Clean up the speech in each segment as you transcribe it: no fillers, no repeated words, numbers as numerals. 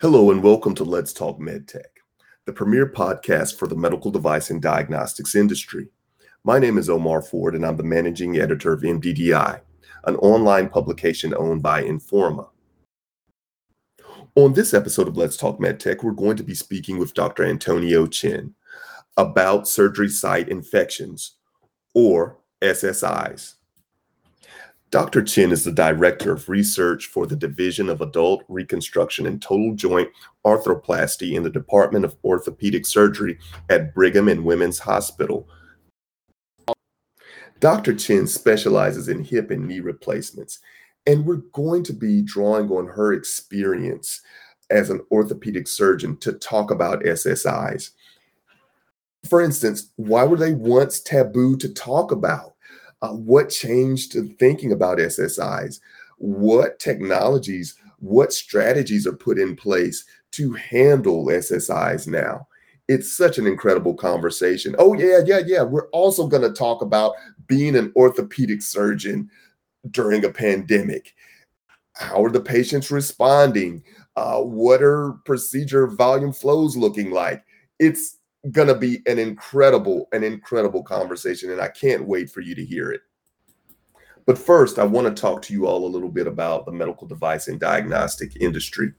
Hello and welcome to Let's Talk MedTech, the premier podcast for the medical device and diagnostics industry. My name is Omar Ford and I'm the managing editor of MDDI, an online publication owned by Informa. On this episode of Let's Talk MedTech, we're going to be speaking with Dr. Antonia Chen about surgery site infections, or SSIs. Dr. Chen is the Director of Research for the Division of Adult Reconstruction and Total Joint Arthroplasty in the Department of Orthopedic Surgery at Brigham and Women's Hospital. Dr. Chen specializes in hip and knee replacements, and we're going to be drawing on her experience as an orthopedic surgeon to talk about SSIs. For instance, why were they once taboo to talk about? What changed to thinking about SSIs? What technologies, what strategies are put in place to handle SSIs now? It's such an incredible conversation. Oh, yeah. We're also going to talk about being an orthopedic surgeon during a pandemic. How are the patients responding? What are procedure volume flows looking like? It's going to be an incredible conversation, and I can't wait for you to hear it. But first, I want to talk to you all a little bit about the medical device and diagnostic industry,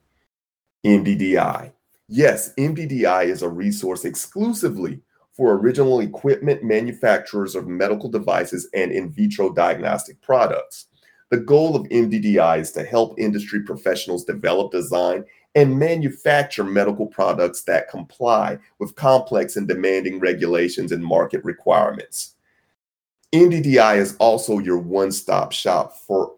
MDDI. Yes, MDDI is a resource exclusively for original equipment manufacturers of medical devices and in vitro diagnostic products. The goal of MDDI is to help industry professionals develop, design, and manufacture medical products that comply with complex and demanding regulations and market requirements. MDDI is also your one-stop shop for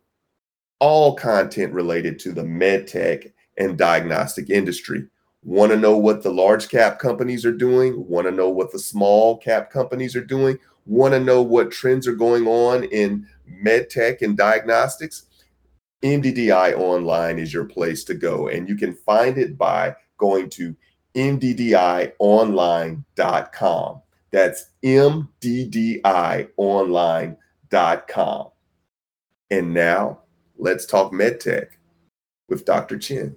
all content related to the medtech and diagnostic industry. Want to know what the large cap companies are doing? Want to know what the small cap companies are doing? Want to know what trends are going on in medtech and diagnostics? MDDI Online is your place to go, and you can find it by going to mddionline.com. That's mddionline.com. And now, let's talk MedTech with Dr. Chen.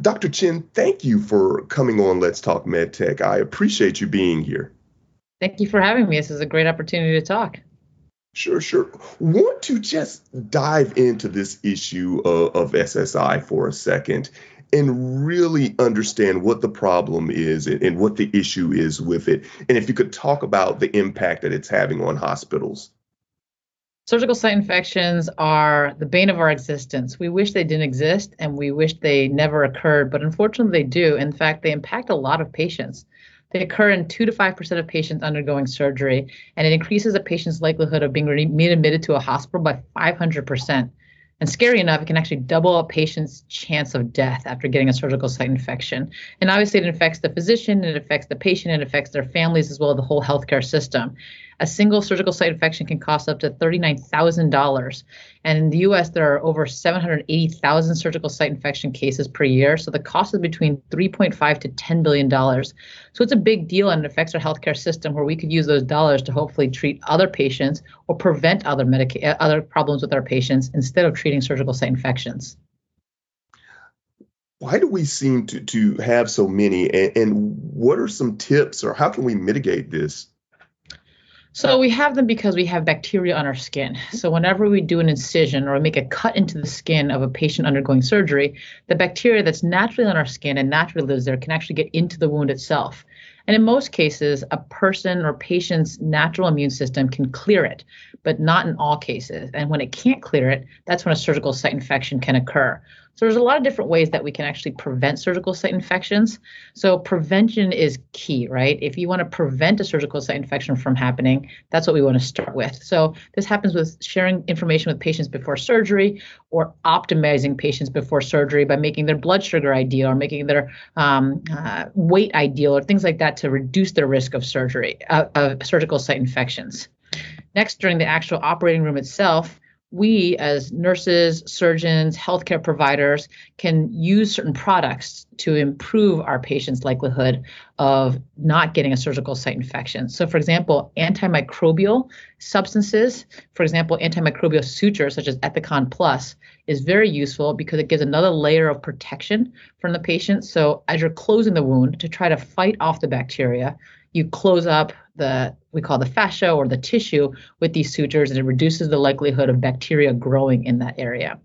Dr. Chen, thank you for coming on Let's Talk MedTech. I appreciate you being here. Thank you for having me. This is a great opportunity to talk. Sure. Want to just dive into this issue of SSI for a second and really understand what the problem is and what the issue is with it. And if you could talk about the impact that it's having on hospitals. Surgical site infections are the bane of our existence. We wish they didn't exist and we wish they never occurred, but unfortunately they do. In fact, they impact a lot of patients. They occur in 2 to 5% of patients undergoing surgery, and it increases a patient's likelihood of being readmitted to a hospital by 500%. And scary enough, it can actually double a patient's chance of death after getting a surgical site infection. And obviously, it affects the physician, it affects the patient, it affects their families, as well as the whole healthcare system. A single surgical site infection can cost up to $39,000. And in the U.S., there are over 780,000 surgical site infection cases per year. So the cost is between $3.5 to $10 billion. So it's a big deal, and it affects our healthcare system, where we could use those dollars to hopefully treat other patients or prevent other problems with our patients instead of treating surgical site infections. Why do we seem to have so many? And what are some tips, or how can we mitigate this? So we have them because we have bacteria on our skin. So whenever we do an incision or make a cut into the skin of a patient undergoing surgery, the bacteria that's naturally on our skin and naturally lives there can actually get into the wound itself. And in most cases, a person or patient's natural immune system can clear it, but not in all cases. And when it can't clear it, that's when a surgical site infection can occur. So there's a lot of different ways that we can actually prevent surgical site infections. So prevention is key, right? If you want to prevent a surgical site infection from happening, that's what we want to start with. So this happens with sharing information with patients before surgery, or optimizing patients before surgery by making their blood sugar ideal, or making their weight ideal, or things like that, to reduce the risk of surgery, of surgical site infections. Next, during the actual operating room itself, we as nurses, surgeons, healthcare providers can use certain products to improve our patients' likelihood of not getting a surgical site infection. So for example, antimicrobial substances, for example, antimicrobial sutures such as Ethicon Plus is very useful because it gives another layer of protection from the patient. So as you're closing the wound to try to fight off the bacteria, you close up we call the fascia or the tissue with these sutures, and it reduces the likelihood of bacteria growing in that area.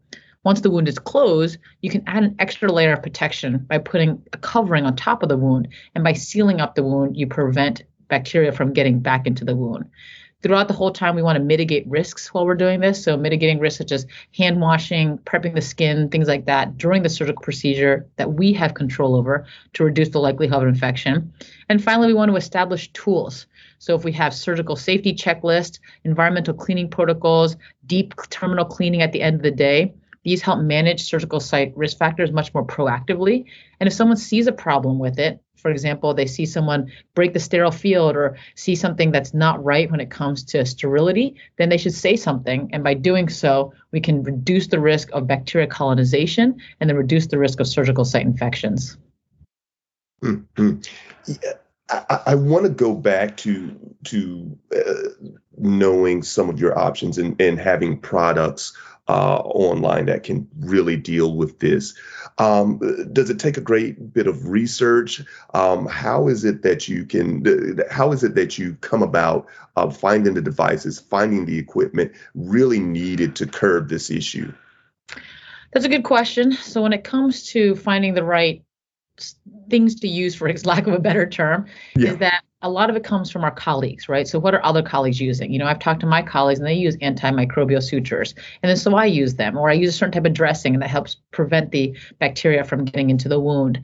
Once the wound is closed, you can add an extra layer of protection by putting a covering on top of the wound, and by sealing up the wound, you prevent bacteria from getting back into the wound. Throughout the whole time, we want to mitigate risks while we're doing this. So mitigating risks such as hand washing, prepping the skin, things like that during the surgical procedure that we have control over to reduce the likelihood of infection. And finally, we want to establish tools. So if we have surgical safety checklists, environmental cleaning protocols, deep terminal cleaning at the end of the day, these help manage surgical site risk factors much more proactively. And if someone sees a problem with it, for example, they see someone break the sterile field or see something that's not right when it comes to sterility, then they should say something. And by doing so, we can reduce the risk of bacteria colonization and then reduce the risk of surgical site infections. Mm-hmm. Yeah. I want to go back to knowing some of your options and having products online that can really deal with this. Does it take a great bit of research? How is it that you come about finding the devices, finding the equipment really needed to curb this issue? That's a good question. So when it comes to finding the right things to use, for lack of a better term, is that a lot of it comes from our colleagues, right? So what are other colleagues using? You know, I've talked to my colleagues and they use antimicrobial sutures. And then so I use them, or I use a certain type of dressing that helps prevent the bacteria from getting into the wound.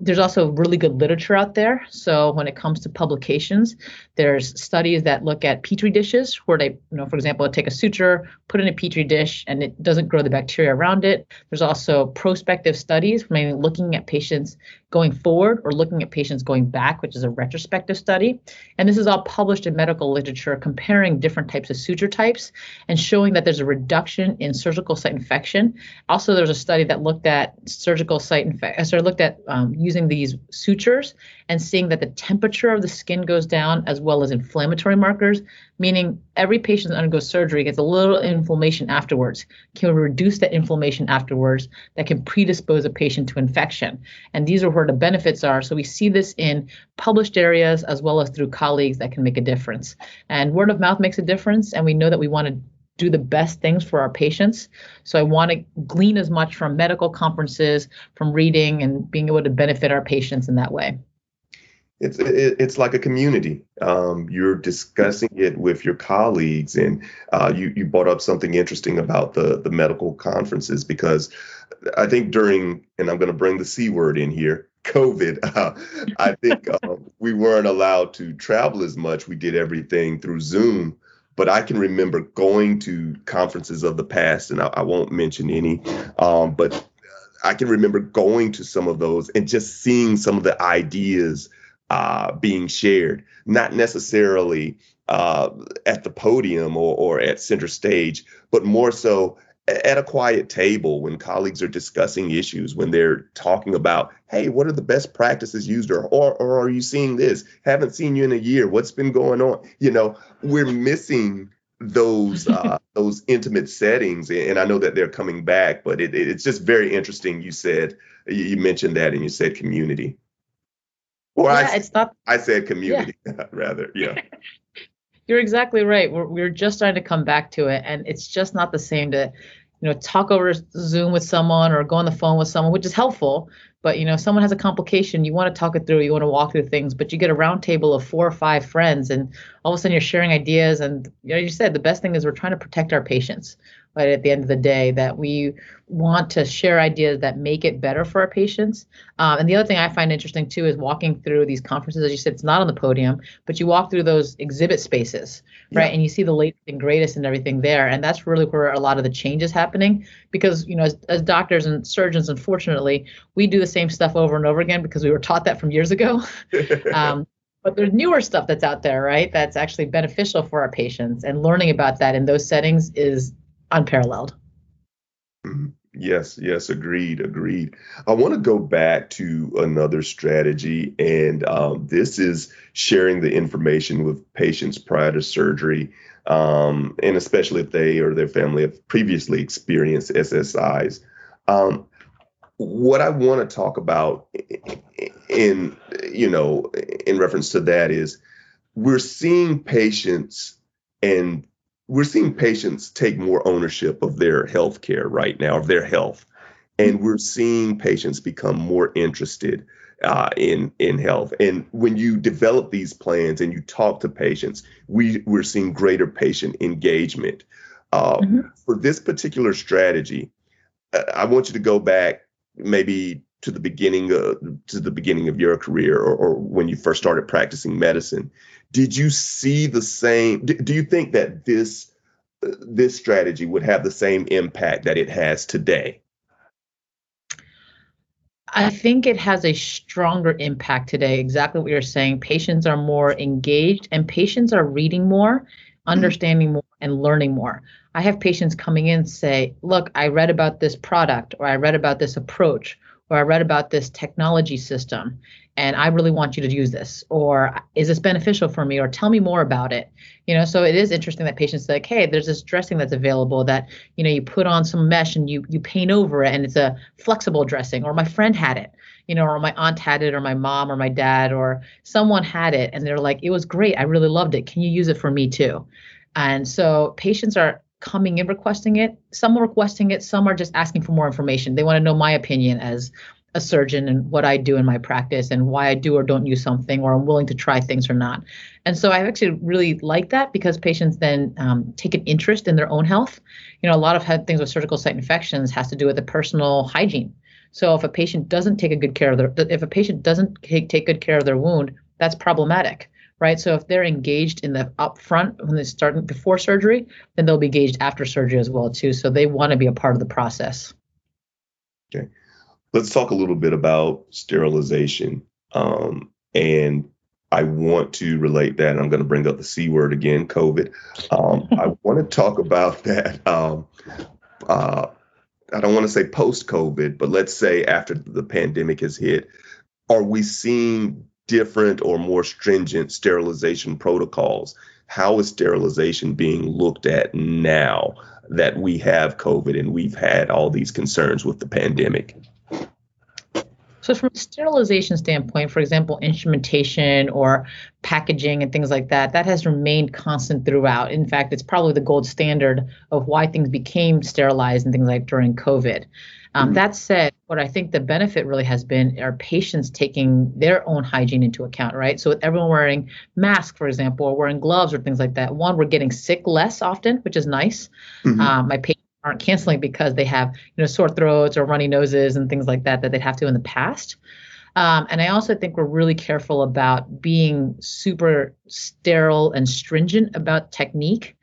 There's also really good literature out there. So when it comes to publications, there's studies that look at petri dishes where they, you know, for example, take a suture, put in a petri dish, and it doesn't grow the bacteria around it. There's also prospective studies, mainly looking at patients going forward or looking at patients going back, which is a retrospective study. And this is all published in medical literature comparing different types of suture types and showing that there's a reduction in surgical site infection. Also, there's a study that looked at surgical site infection, so looked at using these sutures and seeing that the temperature of the skin goes down as well as inflammatory markers, meaning every patient that undergoes surgery gets a little inflammation afterwards. Can we reduce that inflammation afterwards that can predispose a patient to infection? And these are where the benefits are. So we see this in published areas as well as through colleagues that can make a difference. And word of mouth makes a difference. And we know that we want to do the best things for our patients. So I want to glean as much from medical conferences, from reading, and being able to benefit our patients in that way. It's like a community. You're discussing it with your colleagues, and you brought up something interesting about the medical conferences, because I think during, and I'm going to bring the C word in here, COVID, I think we weren't allowed to travel as much. We did everything through Zoom. But I can remember going to conferences of the past, and I won't mention any, but I can remember going to some of those and just seeing some of the ideas being shared, not necessarily at the podium or at center stage, but more so at a quiet table when colleagues are discussing issues, when they're talking about, hey, what are the best practices used, or are you seeing this? Haven't seen you in a year. What's been going on? You know, we're missing those those intimate settings, and I know that they're coming back, but it's just very interesting. You mentioned that, and you said community. I said community, yeah. Rather. Yeah. You're exactly right. We're just starting to come back to it. And it's just not the same to, you know, talk over Zoom with someone or go on the phone with someone, which is helpful. But, you know, if someone has a complication, you want to talk it through, you want to walk through things, but you get a round table of 4 or 5 friends, and all of a sudden you're sharing ideas. And you know, you said the best thing is we're trying to protect our patients. But at the end of the day, that we want to share ideas that make it better for our patients. And the other thing I find interesting, too, is walking through these conferences. As you said, it's not on the podium, but you walk through those exhibit spaces, right? Yeah. And you see the latest and greatest and everything there. And that's really where a lot of the change is happening, because, you know, as doctors and surgeons, unfortunately, we do the same stuff over and over again because we were taught that from years ago. But there's newer stuff that's out there, right? That's actually beneficial for our patients. And learning about that in those settings is unparalleled. Yes, agreed. I want to go back to another strategy, and this is sharing the information with patients prior to surgery, and especially if they or their family have previously experienced SSIs. What I want to talk about in reference to that is we're seeing patients take more ownership of their health care right now, of their health. And we're seeing patients become more interested in health. And when you develop these plans and you talk to patients, we're seeing greater patient engagement. For this particular strategy, I want you to go back maybe to the beginning of your career or when you first started practicing medicine. Did you see the same? Do you think that this strategy would have the same impact that it has today? I think it has a stronger impact today. Exactly what you're saying. Patients are more engaged, and patients are reading more, understanding more, and learning more. I have patients coming in say, look, I read about this product, or I read about this approach, or I read about this technology system, and I really want you to use this, or is this beneficial for me, or tell me more about it. So it is interesting that patients are like, hey, there's this dressing that's available that, you put on some mesh and you paint over it and it's a flexible dressing, or my friend had it, or my aunt had it, or my mom or my dad, or someone had it. And they're like, it was great. I really loved it. Can you use it for me too? And so patients are coming in requesting it. Some are requesting it. Some are just asking for more information. They want to know my opinion as a surgeon and what I do in my practice and why I do or don't use something, or I'm willing to try things or not. And so I actually really like that, because patients then take an interest in their own health. A lot of things with surgical site infections has to do with the personal hygiene. So if a patient doesn't take good care of their wound, that's problematic. Right. So if they're engaged in the upfront when they start before surgery, then they'll be engaged after surgery as well, too. So they want to be a part of the process. OK, let's talk a little bit about sterilization. And I want to relate that. And I'm going to bring up the C word again, COVID. I want to talk about that. I don't want to say post COVID, but let's say after the pandemic has hit, are we seeing different or more stringent sterilization protocols? How is sterilization being looked at now that we have COVID and we've had all these concerns with the pandemic? So from a sterilization standpoint, for example, instrumentation or packaging and things like that, that has remained constant throughout. In fact, it's probably the gold standard of why things became sterilized and things like during COVID. That said, what I think the benefit really has been are patients taking their own hygiene into account, right? So with everyone wearing masks, for example, or wearing gloves or things like that, one, we're getting sick less often, which is nice. My patients aren't canceling because they have, sore throats or runny noses and things like that they'd have to in the past. And I also think we're really careful about being super sterile and stringent about technique.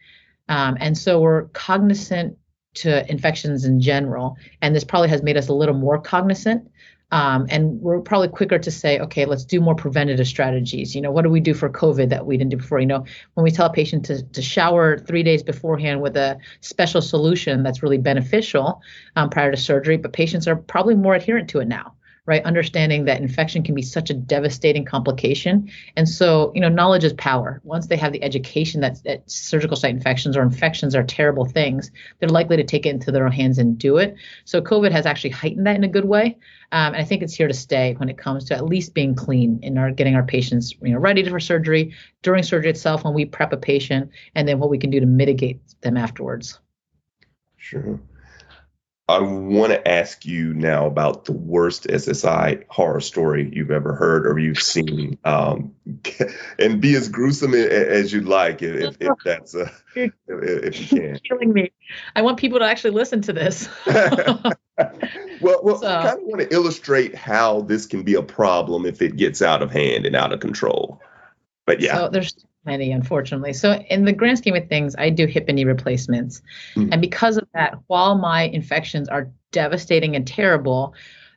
And so we're cognizant to infections in general. And this probably has made us a little more cognizant. And we're probably quicker to say, okay, let's do more preventative strategies. What do we do for COVID that we didn't do before? When we tell a patient to shower 3 days beforehand with a special solution that's really beneficial prior to surgery, but patients are probably more adherent to it now, right? Understanding that infection can be such a devastating complication. And so, knowledge is power. Once they have the education that surgical site infections or infections are terrible things, they're likely to take it into their own hands and do it. So COVID has actually heightened that in a good way. And I think it's here to stay when it comes to at least being clean and getting our patients ready for surgery, during surgery itself, when we prep a patient, and then what we can do to mitigate them afterwards. Sure. I want to ask you now about the worst SSI horror story you've ever heard or you've seen, and be as gruesome as you like if that's if you can. You're killing me. I want people to actually listen to this. Well, I kind of want to illustrate how this can be a problem if it gets out of hand and out of control. But yeah. So there's many, unfortunately. So in the grand scheme of things, I do hip and knee replacements. And because of that, while my infections are devastating and terrible,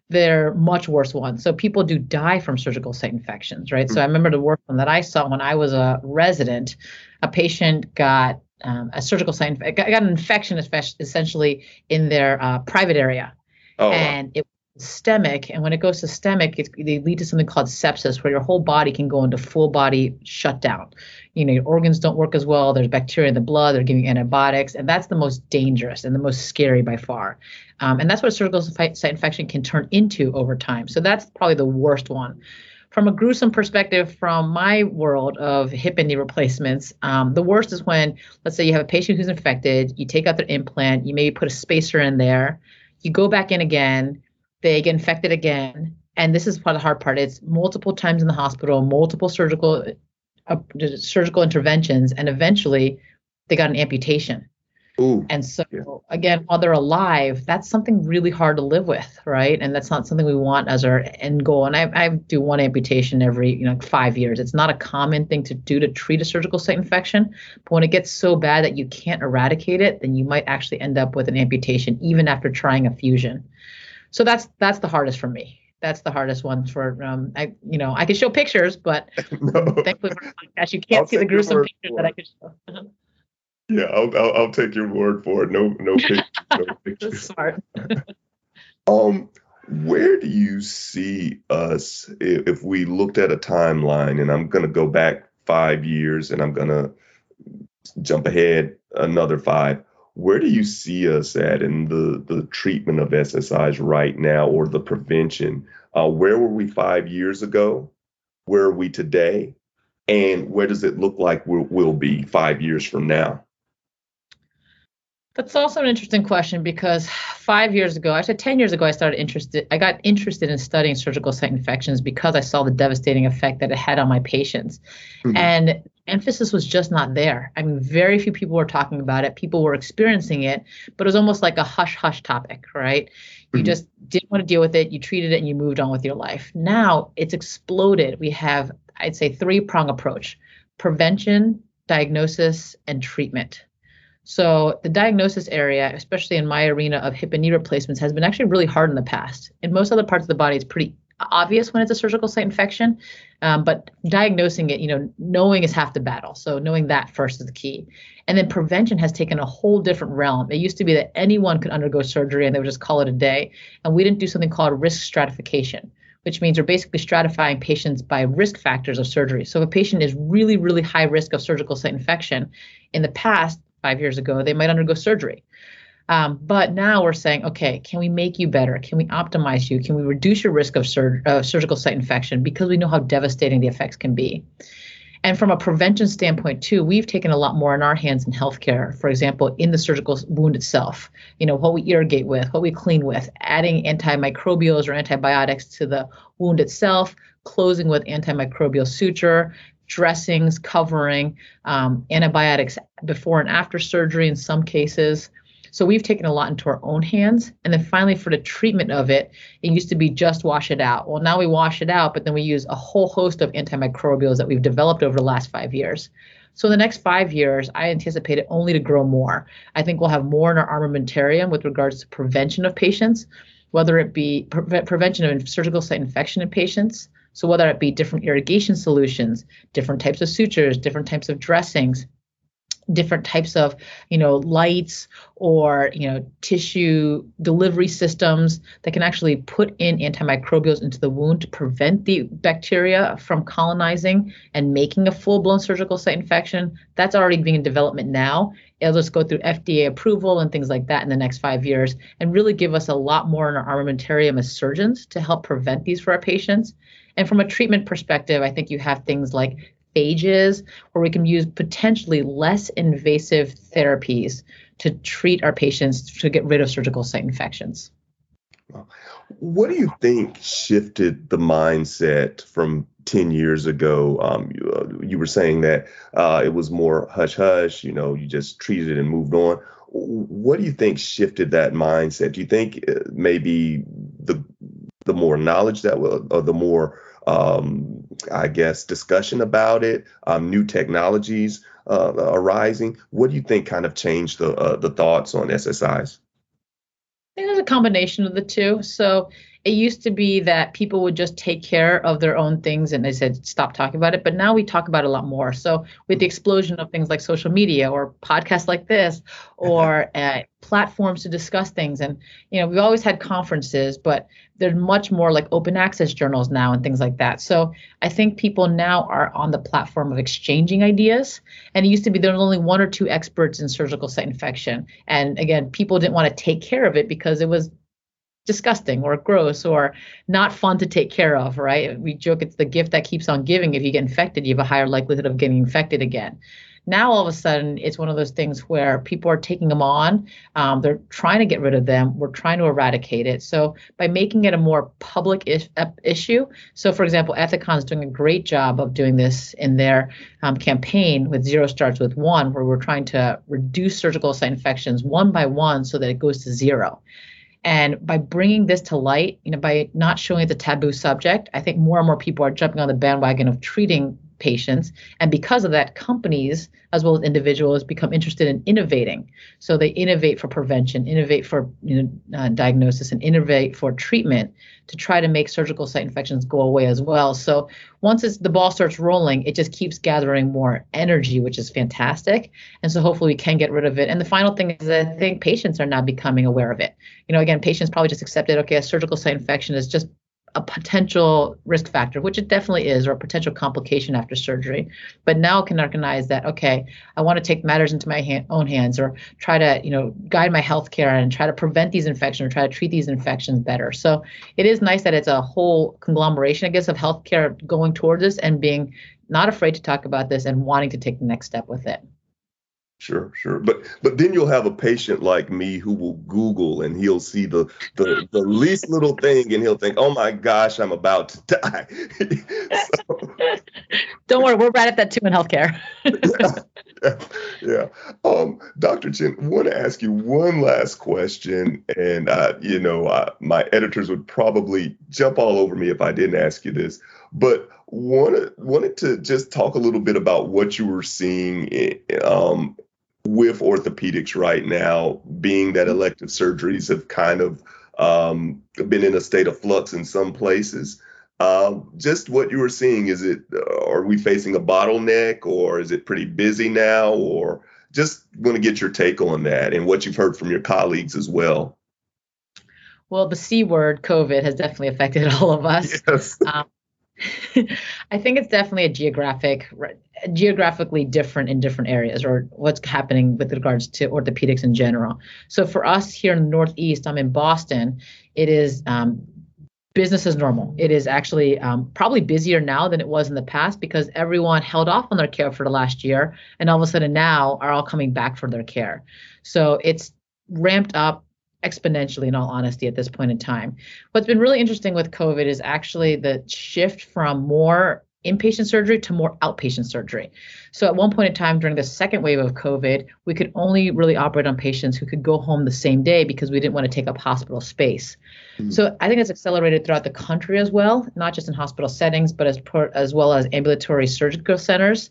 they're much worse ones. So people do die from surgical site infections, right? So I remember the worst one that I saw when I was a resident. A patient got a surgical site. I got an infection essentially in their private area. Oh, and wow. It was systemic. And when it goes systemic, they lead to something called sepsis, where your whole body can go into full body shutdown. You know, your organs don't work as well. There's bacteria in the blood. They're giving antibiotics. And that's the most dangerous and the most scary by far. And that's what a surgical site infection can turn into over time. So that's probably the worst one. From a gruesome perspective, from my world of hip and knee replacements, the worst is when, let's say you have a patient who's infected, you take out their implant, you maybe put a spacer in there, you go back in again, they get infected again. And this is part of the hard part. It's multiple times in the hospital, multiple surgical interventions, and eventually they got an amputation. Ooh, and so, yeah. Again, while they're alive, that's something really hard to live with, right? And that's not something we want as our end goal. And I do one amputation every 5 years. It's not a common thing to do to treat a surgical site infection. But when it gets so bad that you can't eradicate it, then you might actually end up with an amputation even after trying a fusion. So that's the hardest for me. That's the hardest one for, I can show pictures, but thankfully you can't see the gruesome pictures that I could show. Yeah, I'll take your word for it. No pictures. No pictures. Smart. Where do you see us if we looked at a timeline? And I'm gonna go back 5 years, and I'm gonna jump ahead another 5. Where do you see us at in the treatment of SSIs right now, or the prevention? Where were we 5 years ago? Where are we today? And where does it look like we'll be 5 years from now? That's also an interesting question, because 5 years ago, actually 10 years ago, I got interested in studying surgical site infections because I saw the devastating effect that it had on my patients. Mm-hmm. And emphasis was just not there. I mean, very few people were talking about it. People were experiencing it, but it was almost like a hush-hush topic, right? You mm-hmm. just didn't want to deal with it. You treated it and you moved on with your life. Now it's exploded. We have, I'd say, three-prong approach: prevention, diagnosis, and treatment. So the diagnosis area, especially in my arena of hip and knee replacements, has been actually really hard in the past. In most other parts of the body, it's pretty obvious when it's a surgical site infection, but diagnosing it, knowing is half the battle. So knowing that first is the key. And then prevention has taken a whole different realm. It used to be that anyone could undergo surgery and they would just call it a day. And we didn't do something called risk stratification, which means we're basically stratifying patients by risk factors of surgery. So if a patient is really, really high risk of surgical site infection, in the past, 5 years ago, they might undergo surgery. But now we're saying, okay, can we make you better? Can we optimize you? Can we reduce your risk of surgical site infection? Because we know how devastating the effects can be. And from a prevention standpoint, too, we've taken a lot more in our hands in healthcare. For example, in the surgical wound itself, what we irrigate with, what we clean with, adding antimicrobials or antibiotics to the wound itself, closing with antimicrobial suture, dressings, covering, antibiotics before and after surgery in some cases. So we've taken a lot into our own hands. And then finally, for the treatment of it, it used to be just wash it out. Well, now we wash it out, but then we use a whole host of antimicrobials that we've developed over the last 5 years. So in the next 5 years, I anticipate it only to grow more. I think we'll have more in our armamentarium with regards to prevention of patients, whether it be prevention of surgical site infection in patients. So whether it be different irrigation solutions, different types of sutures, different types of dressings, different types of, lights or, tissue delivery systems that can actually put in antimicrobials into the wound to prevent the bacteria from colonizing and making a full-blown surgical site infection. That's already being in development now. It'll just go through FDA approval and things like that in the next 5 years, and really give us a lot more in our armamentarium as surgeons to help prevent these for our patients. And from a treatment perspective, I think you have things like phages, where we can use potentially less invasive therapies to treat our patients to get rid of surgical site infections. What do you think shifted the mindset from 10 years ago? You were saying that it was more hush-hush, you just treated it and moved on. What do you think shifted that mindset? Do you think maybe the more knowledge that will, or the more discussion about it, new technologies arising? What do you think kind of changed the thoughts on SSIs? I think there's a combination of the two. So it used to be that people would just take care of their own things and they said, stop talking about it. But now we talk about it a lot more. So with the explosion of things like social media or podcasts like this or platforms to discuss things. And, you know, we've always had conferences, but there's much more like open access journals now and things like that. So I think people now are on the platform of exchanging ideas. And it used to be there was only one or two experts in surgical site infection. And again, people didn't want to take care of it because it was disgusting or gross or not fun to take care of, right? We joke it's the gift that keeps on giving. If you get infected, you have a higher likelihood of getting infected again. Now, all of a sudden, it's one of those things where people are taking them on. They're trying to get rid of them. We're trying to eradicate it. So by making it a more public issue. So, for example, Ethicon is doing a great job of doing this in their campaign with Zero Starts with One, where we're trying to reduce surgical site infections one by one so that it goes to zero. And by bringing this to light, you know, by not showing it the taboo subject, I think more and more people are jumping on the bandwagon of treating patients. And because of that, companies, as well as individuals, become interested in innovating. So they innovate for prevention, innovate for diagnosis, and innovate for treatment to try to make surgical site infections go away as well. So once the ball starts rolling, it just keeps gathering more energy, which is fantastic. And so hopefully we can get rid of it. And the final thing is that I think patients are now becoming aware of it. You know, again, patients probably just accepted, okay, a surgical site infection is just a potential risk factor, which it definitely is, or a potential complication after surgery, but now can recognize that, okay, I want to take matters into my own hands or try to, you know, guide my healthcare and try to prevent these infections or try to treat these infections better. So it is nice that it's a whole conglomeration, I guess, of healthcare going towards this and being not afraid to talk about this and wanting to take the next step with it. Sure, sure. But then you'll have a patient like me who will Google and he'll see the least little thing and he'll think, oh, my gosh, I'm about to die. So, don't worry, we're right at that, too, in healthcare. Yeah. Dr. Chen, I want to ask you one last question. And, you know, my editors would probably jump all over me if I didn't ask you this. But wanted to just talk a little bit about what you were seeing with orthopedics right now, being that elective surgeries have kind of been in a state of flux in some places. Just what you were seeing, are we facing a bottleneck or is it pretty busy now? Or just want to get your take on that and what you've heard from your colleagues as well. Well, the C word, COVID, has definitely affected all of us. Yes. I think it's definitely a geographically different in different areas or what's happening with regards to orthopedics in general. So for us here in the Northeast, I'm in Boston, it is business as normal. It is actually probably busier now than it was in the past because everyone held off on their care for the last year and all of a sudden now are all coming back for their care. So it's ramped up exponentially, in all honesty, at this point in time. What's been really interesting with COVID is actually the shift from more inpatient surgery to more outpatient surgery. So at one point in time during the second wave of COVID, we could only really operate on patients who could go home the same day because we didn't want to take up hospital space. Mm-hmm. So I think it's accelerated throughout the country as well, not just in hospital settings, but as well as ambulatory surgical centers.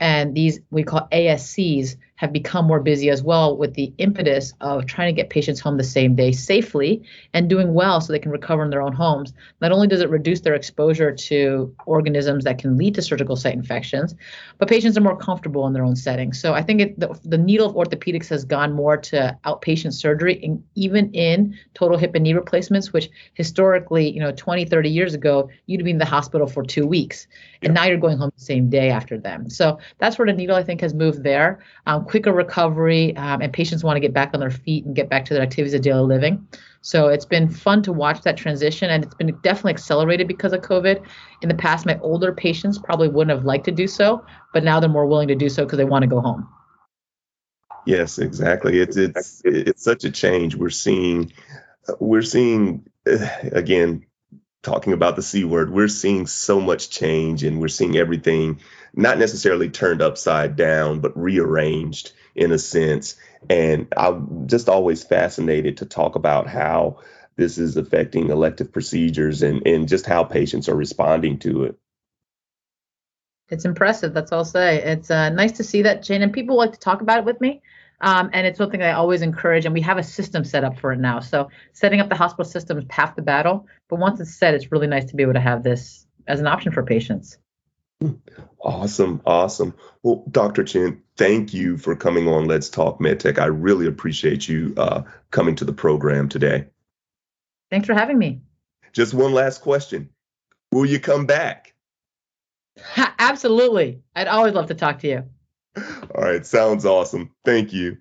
And these we call ASCs have become more busy as well with the impetus of trying to get patients home the same day safely and doing well so they can recover in their own homes. Not only does it reduce their exposure to organisms that can lead to surgical site infections, but patients are more comfortable in their own setting. So I think the needle of orthopedics has gone more to outpatient surgery, even in total hip and knee replacements, which historically, you know, 20, 30 years ago, you'd be in the hospital for 2 weeks. Yeah. And now you're going home the same day after them. So that's where the needle, I think, has moved there. Quicker recovery, and patients want to get back on their feet and get back to their activities of daily living. So it's been fun to watch that transition, and it's been definitely accelerated because of COVID. In the past, my older patients probably wouldn't have liked to do so, but now they're more willing to do so because they want to go home. Yes, exactly. It's such a change. We're seeing again, talking about the C word, we're seeing so much change and we're seeing everything not necessarily turned upside down, but rearranged in a sense. And I'm just always fascinated to talk about how this is affecting elective procedures and just how patients are responding to it. It's impressive. That's all I'll say. It's nice to see that, Jane, and people like to talk about it with me. And it's something I always encourage, and we have a system set up for it now. So setting up the hospital system is half the battle, but once it's set, it's really nice to be able to have this as an option for patients. Awesome. Awesome. Well, Dr. Chen, thank you for coming on Let's Talk MedTech. I really appreciate you coming to the program today. Thanks for having me. Just one last question. Will you come back? Absolutely. I'd always love to talk to you. All right. Sounds awesome. Thank you.